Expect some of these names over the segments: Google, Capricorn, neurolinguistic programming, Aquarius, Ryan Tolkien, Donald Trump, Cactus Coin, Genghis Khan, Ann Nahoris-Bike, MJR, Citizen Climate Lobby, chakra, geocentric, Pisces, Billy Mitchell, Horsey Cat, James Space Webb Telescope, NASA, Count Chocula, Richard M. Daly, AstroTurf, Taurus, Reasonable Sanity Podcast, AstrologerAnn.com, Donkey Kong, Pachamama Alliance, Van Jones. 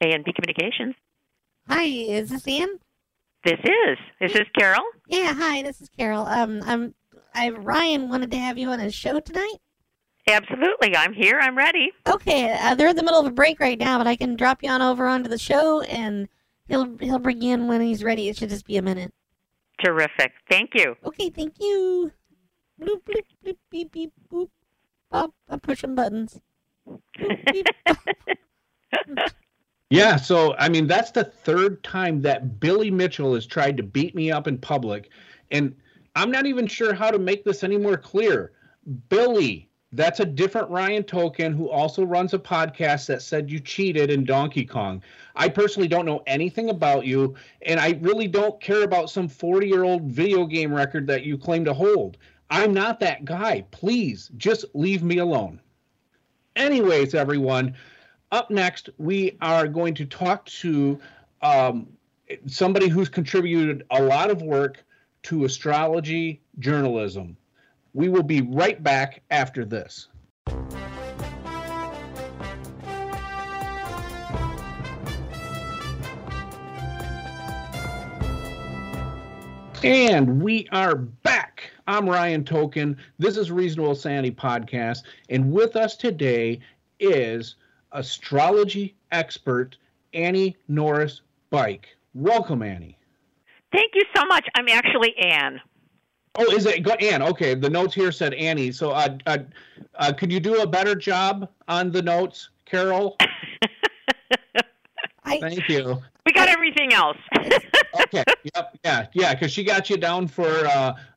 A&B Communications. Hi, is this Ann? This is. Is this Carol? Yeah, hi, this is Carol. Ryan wanted to have you on his show tonight. Absolutely. I'm here. I'm ready. Okay. They're in the middle of a break right now, but I can drop you on over onto the show, and he'll bring you in when he's ready. It should just be a minute. Terrific. Thank you. Okay, thank you. Bloop, bloop, bloop, beep, beep, boop. Bob, I'm pushing buttons. Boop, beep, boop. Yeah, so, I mean, that's the third time that Billy Mitchell has tried to beat me up in public, and I'm not even sure how to make this any more clear. Billy, that's a different Ryan Tolkien, who also runs a podcast that said you cheated in Donkey Kong. I personally don't know anything about you, and I really don't care about some 40-year-old video game record that you claim to hold. I'm not that guy. Please, just leave me alone. Anyways, everyone, up next, we are going to talk to somebody who's contributed a lot of work to astrology journalism. We will be right back after this. And we are back. I'm Ryan Tolkien. This is Reasonable Sanity Podcast. And with us today is astrology expert Ann Nahoris-Bike. Welcome, Annie. Thank you so much. I'm actually Ann. Oh, is it Ann? Okay, the notes here said Annie. So, could you do a better job on the notes, Carol? Thank you. We got everything else. Okay. Yep. Yeah. Because she got you down for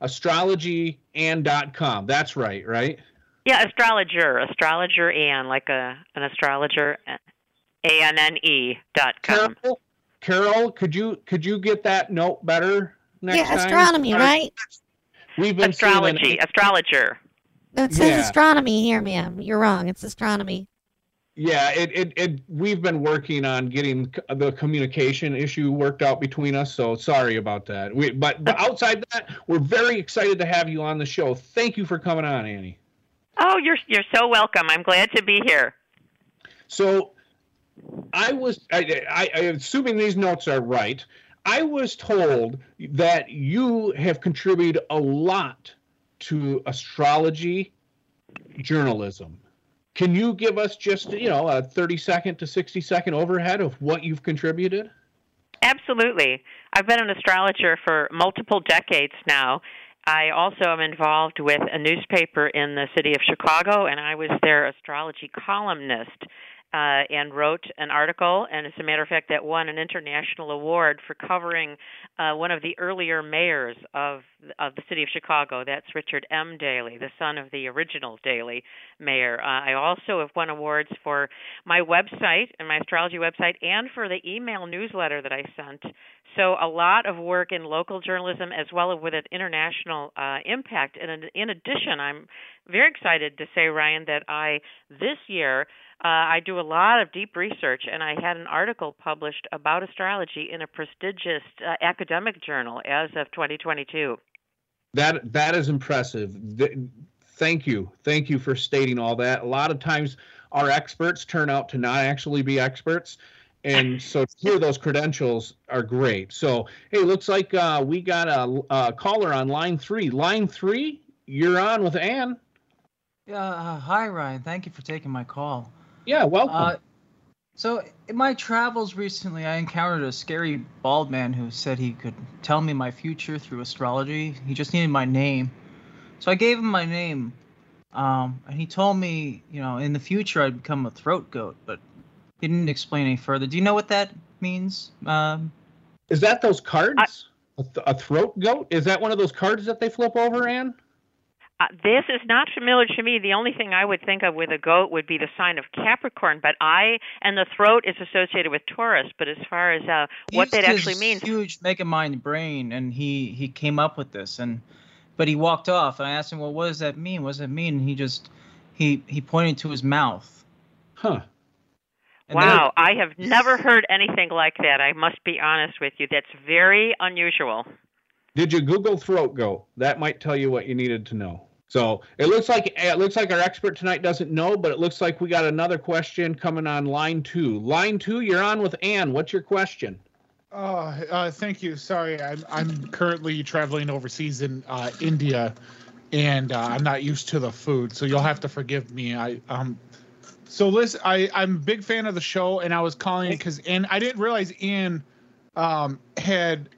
AstrologerAnn.com. That's right. Right. Yeah. Astrologer Ann, like an astrologer. ANNE.com. Carol, could you get that note better next time? Yeah. Astronomy, right? We've been astrology, astrologer. No, it says astronomy here, ma'am. You're wrong. It's astronomy. Yeah, we've been working on getting the communication issue worked out between us, so sorry about that. But outside that, we're very excited to have you on the show. Thank you for coming on, Annie. Oh, you're so welcome. I'm glad to be here. So, I assuming these notes are right, I was told that you have contributed a lot to astrology journalism. Can you give us just, a 30-second to 60-second overhead of what you've contributed? Absolutely. I've been an astrologer for multiple decades now. I also am involved with a newspaper in the city of Chicago, and I was their astrology columnist. And wrote an article, and as a matter of fact, that won an international award for covering one of the earlier mayors of the city of Chicago. That's Richard M. Daly, the son of the original Daly mayor. I also have won awards for my website and my astrology website, and for the email newsletter that I sent. So a lot of work in local journalism, as well as with an international impact. And in addition, I'm very excited to say, Ryan, that this year, I do a lot of deep research, and I had an article published about astrology in a prestigious academic journal as of 2022. That is impressive. Thank you. Thank you for stating all that. A lot of times our experts turn out to not actually be experts, and so to hear those credentials are great. So, hey, looks like we got a caller on line 3. Line 3, you're on with Ann. Hi, Ryan. Thank you for taking my call. Yeah, welcome. So in my travels recently, I encountered a scary bald man who said he could tell me my future through astrology. He just needed my name. So I gave him my name, and he told me, in the future I'd become a throat goat, but he didn't explain any further. Do you know what that means? Is that those cards? A throat goat? Is that one of those cards that they flip over, Ann? This is not familiar to me. The only thing I would think of with a goat would be the sign of Capricorn, but and the throat is associated with Taurus, but as far as what that actually means. He's huge megamind brain, and he came up with this, but he walked off, and I asked him, well, what does that mean? What does that mean? And he pointed to his mouth. Huh. And wow, I have never heard anything like that. I must be honest with you. That's very unusual. Did you Google throat goat? That might tell you what you needed to know. So it looks like our expert tonight doesn't know, but it looks like we got another question coming on line two. Line two, you're on with Ann. What's your question? Thank you. Sorry, I'm currently traveling overseas in India, and I'm not used to the food, so you'll have to forgive me. So listen, I'm a big fan of the show, and I was calling because Ann, I didn't realize Ann had.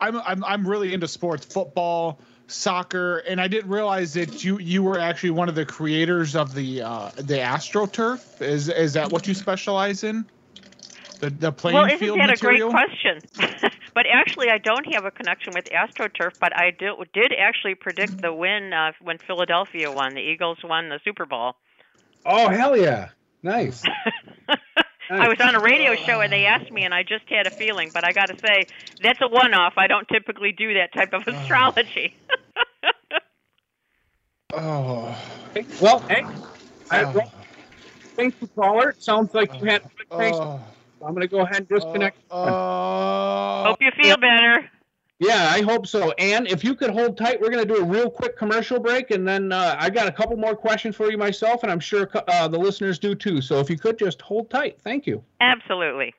I'm really into sports, football, soccer, and I didn't realize that you were actually one of the creators of the AstroTurf. Is that what you specialize in? The playing field material? Well, isn't that a great question? But actually, I don't have a connection with AstroTurf, but I did actually predict the win when Philadelphia won. The Eagles won the Super Bowl. Oh, hell yeah. Nice. I was on a radio show and they asked me, and I just had a feeling. But I got to say, that's a one-off. I don't typically do that type of astrology. Well, hey, thanks for caller. It sounds like you had a good face. I'm going to go ahead and disconnect. Hope you feel better. Yeah, I hope so. Ann, if you could hold tight, we're going to do a real quick commercial break, and then I got a couple more questions for you myself, and I'm sure the listeners do too. So if you could just hold tight. Thank you. Absolutely.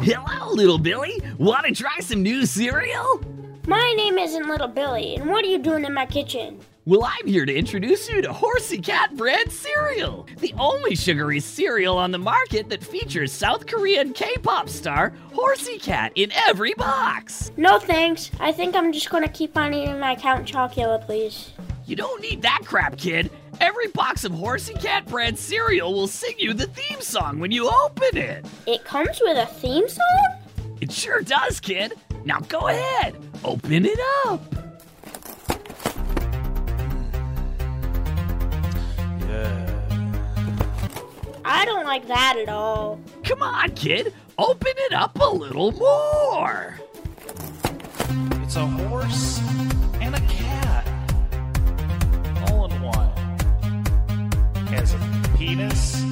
Hello, Little Billy. Want to try some new cereal? My name isn't Little Billy, and what are you doing in my kitchen? Well, I'm here to introduce you to Horsey Cat brand cereal, the only sugary cereal on the market that features South Korean K-pop star Horsey Cat in every box. No thanks. I think I'm just going to keep on eating my Count Chocula, please. You don't need that crap, kid. Every box of Horsey Cat brand cereal will sing you the theme song when you open it. It comes with a theme song? It sure does, kid. Now go ahead. Open it up. I don't like that at all. Come on, kid. Open it up a little more. It's a horse and a cat. All in one. Has a penis.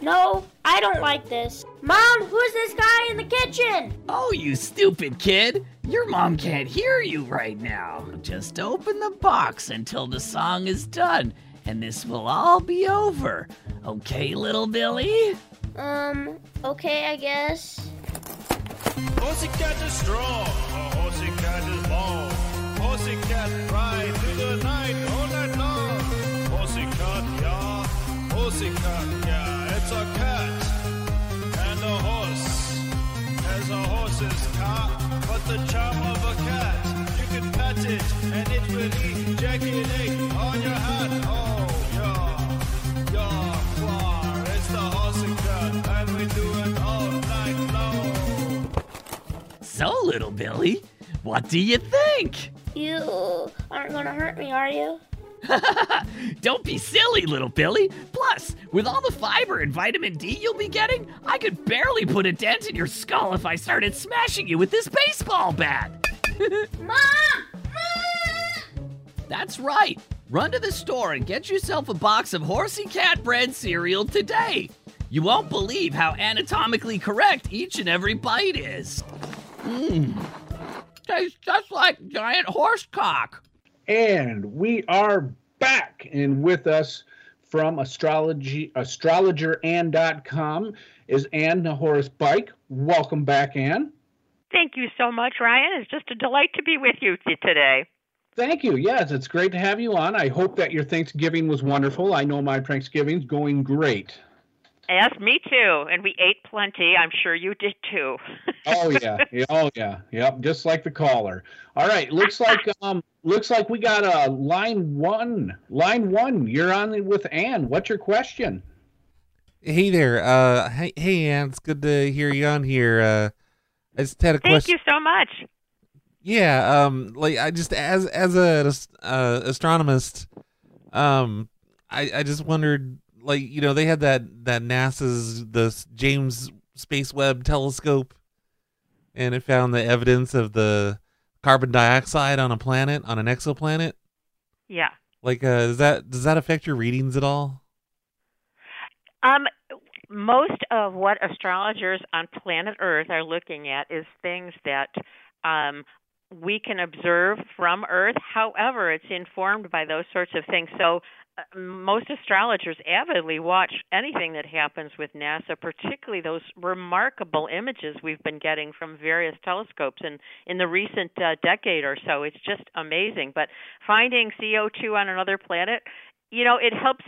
No, I don't like this. Mom, who's this guy in the kitchen? Oh, you stupid kid. Your mom can't hear you right now. Just open the box until the song is done, and this will all be over. Okay, Little Billy? Okay, I guess. Horsey Cat is strong. Horsey Cat is long. Horsey Cat ride through the night all night long. Horsey Cat, yeah. Horsey Cat, yeah. It's a cat and a horse. Has a horse's car, but the charm of a cat. You can pat it, and it will ejaculate on your hat. Oh, yeah, yeah, far. It's the horsey cat, and we do it all night long. So, Little Billy, what do you think? You aren't going to hurt me, are you? Don't be silly, Little Billy. Plus, with all the fiber and vitamin D you'll be getting, I could barely put a dent in your skull if I started smashing you with this baseball bat. Mom! Mom! That's right. Run to the store and get yourself a box of Horsey Cat brand cereal today. You won't believe how anatomically correct each and every bite is. Mmm. Tastes just like giant horse cock. And we are back, and with us from AstrologerAnn.com is Ann Nahoris-Bike. Welcome back, Ann. Thank you so much, Ryan. It's just a delight to be with you today. Thank you. Yes, it's great to have you on. I hope that your Thanksgiving was wonderful. I know my Thanksgiving's going great. Yes, me too. And we ate plenty. I'm sure you did too. Oh, yeah. Oh, yeah. Yep. Just like the caller. All right. Looks like we got a line one. Line one, you're on with Ann. What's your question? Hey there. Hey, Ann. It's good to hear you on here. I just had a question. Thank you so much. Yeah. I just as an astronomist, I just wondered. They had that NASA's the James Space Webb Telescope, and it found the evidence of the carbon dioxide on a planet, on an exoplanet. Yeah. Does that affect your readings at all? Most of what astrologers on planet Earth are looking at is things that we can observe from Earth. However, it's informed by those sorts of things. So most astrologers avidly watch anything that happens with NASA, particularly those remarkable images we've been getting from various telescopes. And in the recent decade or so, it's just amazing. But finding CO2 on another planet, you know, it helps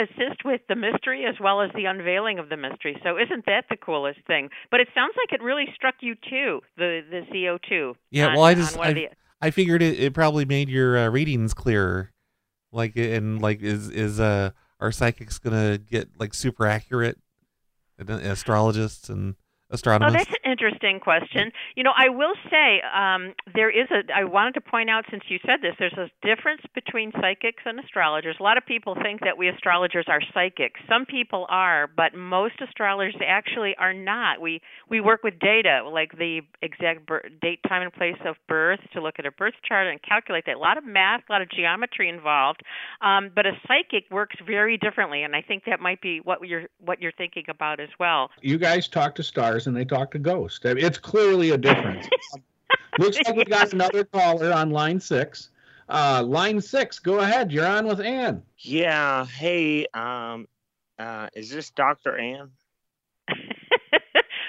assist with the mystery as well as the unveiling of the mystery. So isn't that the coolest thing? But it sounds like it really struck you too, the CO2. Yeah, I figured it probably made your readings clearer. Is our psychics gonna get like super accurate? Astrologists and astronomers? Oh, that's an interesting question. You know, I will say I wanted to point out, since you said this, there's a difference between psychics and astrologers. A lot of people think that we astrologers are psychics. Some people are, but most astrologers actually are not. We work with data, like the exact date, time, and place of birth to look at a birth chart and calculate that. A lot of math, a lot of geometry involved. But a psychic works very differently, and I think that might be what you're thinking about as well. You guys talk to stars and they talk to ghosts. It's clearly a difference. Looks like we got another caller on line 6. Line 6, go ahead. You're on with Ann. Yeah. Hey, is this Dr. Ann?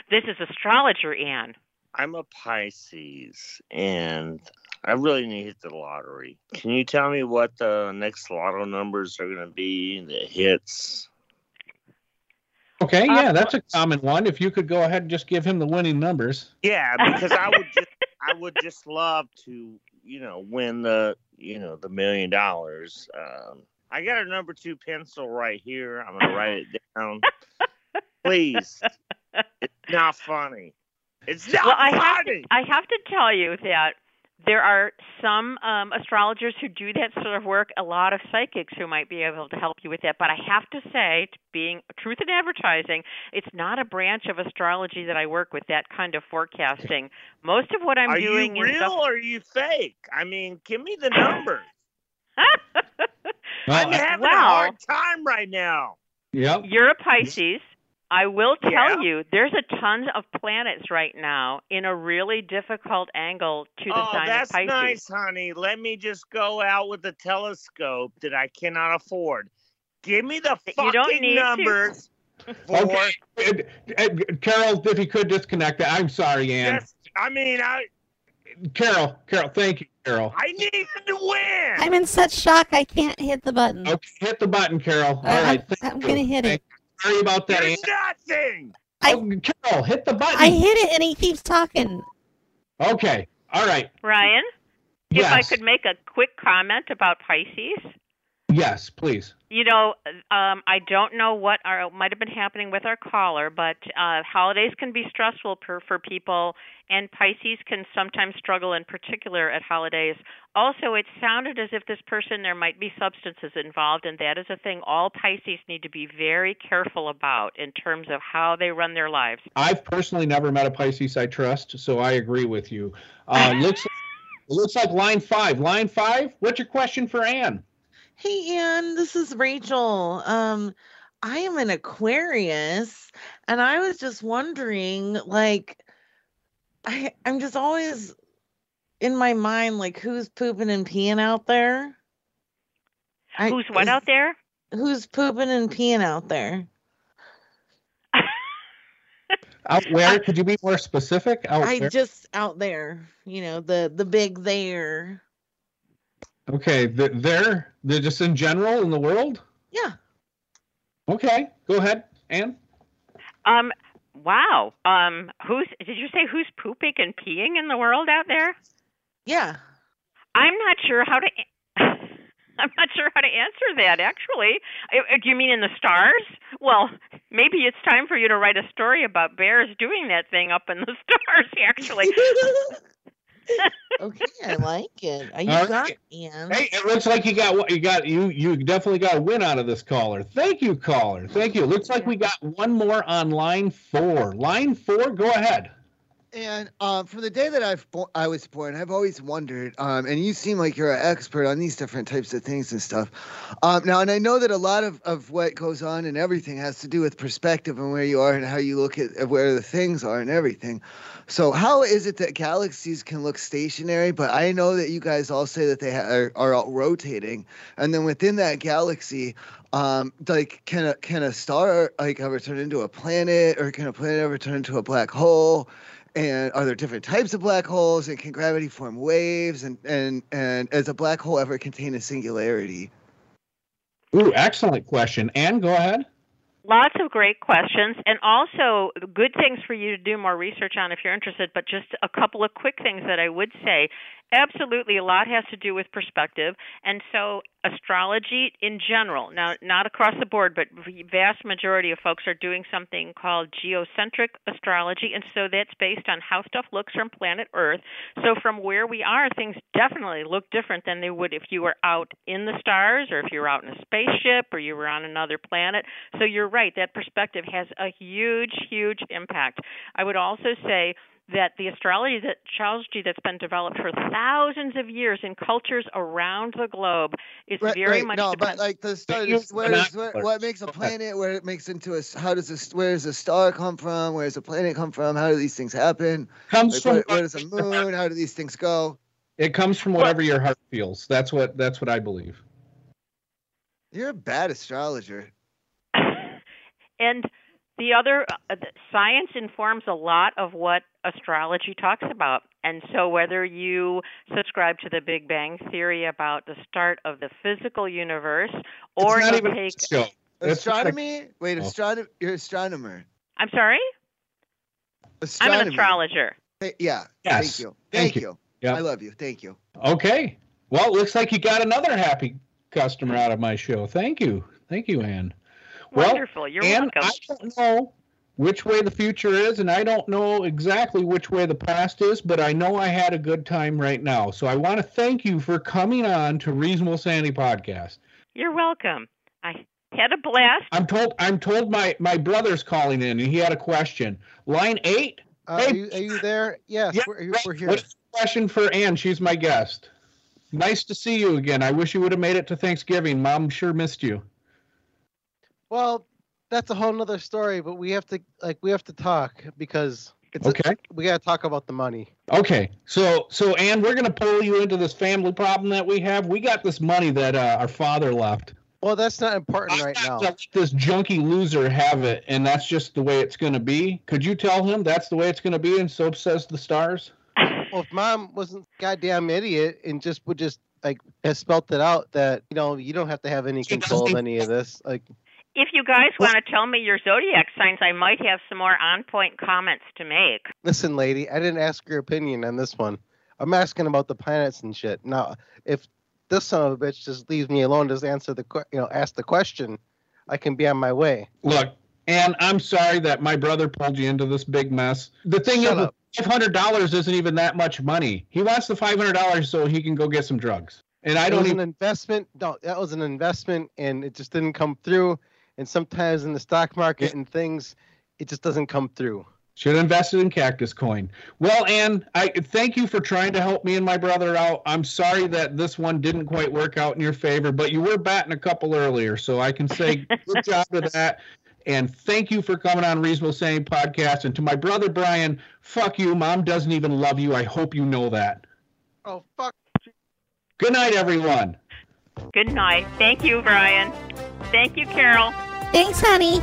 This is astrologer Ann. I'm a Pisces, and I really need to hit the lottery. Can you tell me what the next lotto numbers are going to be that hits? Okay, yeah, that's a common one. If you could go ahead and just give him the winning numbers. Yeah, because I would just love to, you know, win the $1 million. I got a number 2 pencil right here. I'm gonna write it down. Please, it's not funny. It's not funny. I have to tell you that there are some astrologers who do that sort of work, a lot of psychics who might be able to help you with that. But I have to say, being truth in advertising, it's not a branch of astrology that I work with, that kind of forecasting. Most of what I'm doing is... Are you real or are you fake? I mean, give me the number. I'm having a hard time right now. Yep. You're a Pisces. I will tell you, there's a ton of planets right now in a really difficult angle to the sign of Pisces. Oh, that's nice, honey. Let me just go out with a telescope that I cannot afford. Give me the fucking numbers. Okay. Carol, if you could disconnect that. I'm sorry, Ann. Yes, Carol, thank you, Carol. I need to win. I'm in such shock I can't hit the button. Okay, hit the button, Carol. All right. I'm going to hit it. Sorry about that. There's nothing. Carol, hit the button. I hit it and he keeps talking. Okay. All right. Ryan, if I could make a quick comment about Pisces. Yes, please. You know, I don't know what might have been happening with our caller, but holidays can be stressful for people, and Pisces can sometimes struggle in particular at holidays. Also, it sounded as if this person, there might be substances involved, and that is a thing all Pisces need to be very careful about in terms of how they run their lives. I've personally never met a Pisces I trust, so I agree with you. Looks like line 5. Line 5, what's your question for Ann? Hey, Ann, this is Rachel. I am an Aquarius, and I was just wondering, like, I'm just always in my mind, like, who's pooping and peeing out there? Who's what out there? Who's pooping and peeing out there? Out where? Could you be more specific? Just out there, you know, the big there. Okay, they're just in general in the world? Yeah. Okay, go ahead, Ann. Wow. Did you say who's pooping and peeing in the world out there? Yeah. I'm not sure how to answer that, actually. Do you mean in the stars? Well, maybe it's time for you to write a story about bears doing that thing up in the stars, actually. Okay, I like it. Ann. Hey, it looks like you definitely got a win out of this caller. Thank you, caller. Thank you. Looks like we got one more on line 4. Line 4, go ahead. And from the day that I was born, I've always wondered, and you seem like you're an expert on these different types of things and stuff. Now, and I know that a lot of what goes on and everything has to do with perspective and where you are and how you look at where the things are and everything. So how is it that galaxies can look stationary, but I know that you guys all say that they are all rotating, and then within that galaxy, like can a star like ever turn into a planet, or can a planet ever turn into a black hole? And are there different types of black holes? And can gravity form waves? And does a black hole ever contain a singularity? Ooh, excellent question. Ann, go ahead. Lots of great questions, and also good things for you to do more research on if you're interested, but just a couple of quick things that I would say. Absolutely, a lot has to do with perspective, and so astrology in general, now not across the board, but the vast majority of folks are doing something called geocentric astrology, and so that's based on how stuff looks from planet Earth. So from where we are, things definitely look different than they would if you were out in the stars, or if you were out in a spaceship, or you were on another planet. So you're right, that perspective has a huge, huge impact. I would also say that the astrology that's been developed for thousands of years in cultures around the globe is what makes a planet, where it makes into a, where does a star come from, where does a planet come from, how do these things happen, where does a moon, how do these things go? It comes from whatever your heart feels. That's what I believe. You're a bad astrologer. And the other, science informs a lot of what astrology talks about. And so whether you subscribe to the Big Bang Theory about the start of the physical universe, or you take astronomy. Wait, you're an astronomer. I'm sorry? Astronomy. I'm an astrologer. Yeah. Yes. Thank you. Thank you. Yep. I love you. Thank you. Okay. Well, it looks like you got another happy customer out of my show. Thank you. Thank you, Ann. Well, wonderful. You're welcome. I don't know which way the future is, and I don't know exactly which way the past is, but I know I had a good time right now. So I want to thank you for coming on to Reasonable Sanity Podcast. You're welcome. I had a blast. I'm told my brother's calling in, and he had a question. Line 8? Hey, are you there? Yes, yeah, we're here. What's the question for Ann? She's my guest. Nice to see you again. I wish you would have made it to Thanksgiving. Mom sure missed you. Well, that's a whole other story, but we have to talk, because it's okay. We got to talk about the money. Okay, so Ann, we're gonna pull you into this family problem that we have. We got this money that our father left. Well, that's not important right now. Let this junky loser have it, and that's just the way it's gonna be. Could you tell him that's the way it's gonna be? And so says the stars. Well, if Mom wasn't a goddamn idiot and would just like has spelt it out that you don't have to have any control of any of this, like. If you guys want to tell me your zodiac signs, I might have some more on-point comments to make. Listen, lady, I didn't ask your opinion on this one. I'm asking about the planets and shit. Now, if this son of a bitch just leaves me alone, doesn't answer the ask the question, I can be on my way. Look, Ann, I'm sorry that my brother pulled you into this big mess. The thing is, $500 isn't even that much money. He wants the $500 so he can go get some drugs, and I don't. It was an investment. No, that was an investment, and it just didn't come through. And sometimes in the stock market and things, it just doesn't come through. Should have invested in Cactus Coin. Well, Ann, I thank you for trying to help me and my brother out. I'm sorry that this one didn't quite work out in your favor, but you were batting a couple earlier, so I can say good job to that. And thank you for coming on Reasonable Sanity Podcast. And to my brother, Brian, fuck you. Mom doesn't even love you. I hope you know that. Oh, fuck. Good night, everyone. Good night. Thank you, Brian. Thank you, Carol. Thanks, honey.